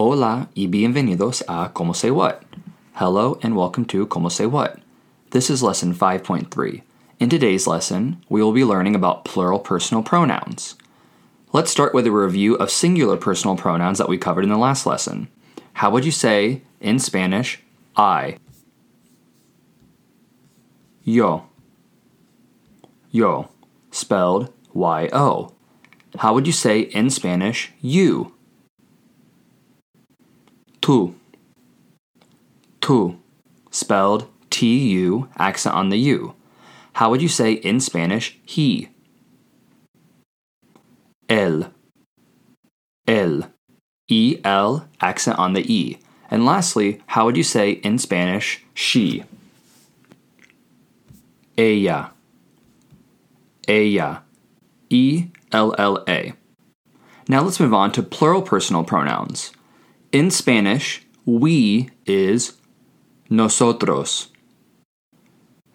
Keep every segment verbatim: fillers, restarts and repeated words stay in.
Hola y bienvenidos a ¿Cómo Say what?. Hello and welcome to ¿Cómo Say what?. This is lesson five point three. In today's lesson, we will be learning about plural personal pronouns. Let's start with a review of singular personal pronouns that we covered in the last lesson. How would you say, in Spanish, I? Yo. Yo, spelled Y O. How would you say, in Spanish, you? Tu. Tu, spelled T U, accent on the U. How would you say, in Spanish, he? El. El. E L, accent on the E. And lastly, how would you say, in Spanish, she? Ella. Ella. E L L A. Now let's move on to plural personal pronouns. In Spanish, we is nosotros.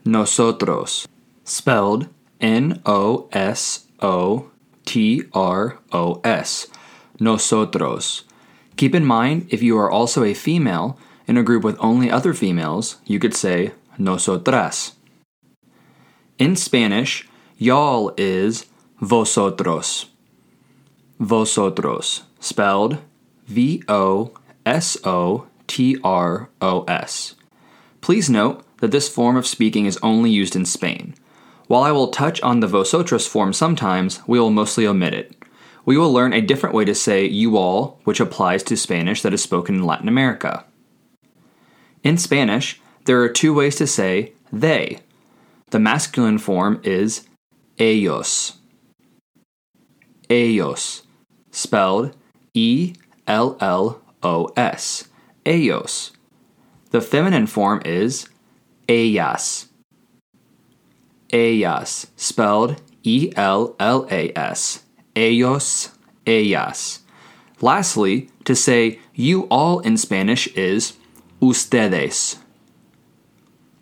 Nosotros, spelled N O S O T R O S. Nosotros. Keep in mind, if you are also a female in a group with only other females, you could say nosotras. In Spanish, y'all is vosotros. Vosotros, spelled V O S O T R O S. Please note that this form of speaking is only used in Spain. While I will touch on the vosotros form sometimes, we will mostly omit it. We will learn a different way to say you all, which applies to Spanish that is spoken in Latin America. In Spanish, there are two ways to say they. The masculine form is ellos. Ellos, spelled E L L O S. Ellos. The feminine form is ellas. Ellas, spelled E L L A S. Ellos, ellas. Lastly, to say you all in Spanish is ustedes.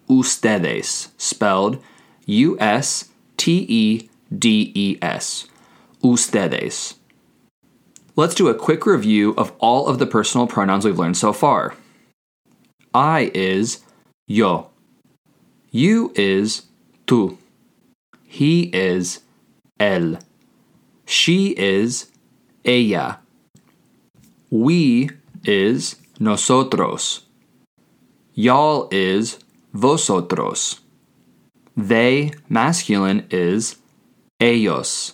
Ustedes, spelled U S T E D E S. Ustedes. Let's do a quick review of all of the personal pronouns we've learned so far. I is yo. You is tú. He is él. She is ella. We is nosotros. Y'all is vosotros. They, masculine, is ellos.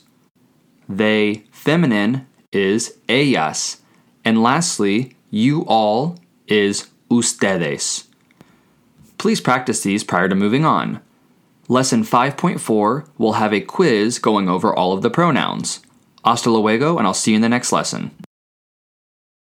They, feminine, is ellas. And lastly, you all is ustedes. Please practice these prior to moving on. Lesson five point four will have a quiz going over all of the pronouns. Hasta luego, and I'll see you in the next lesson.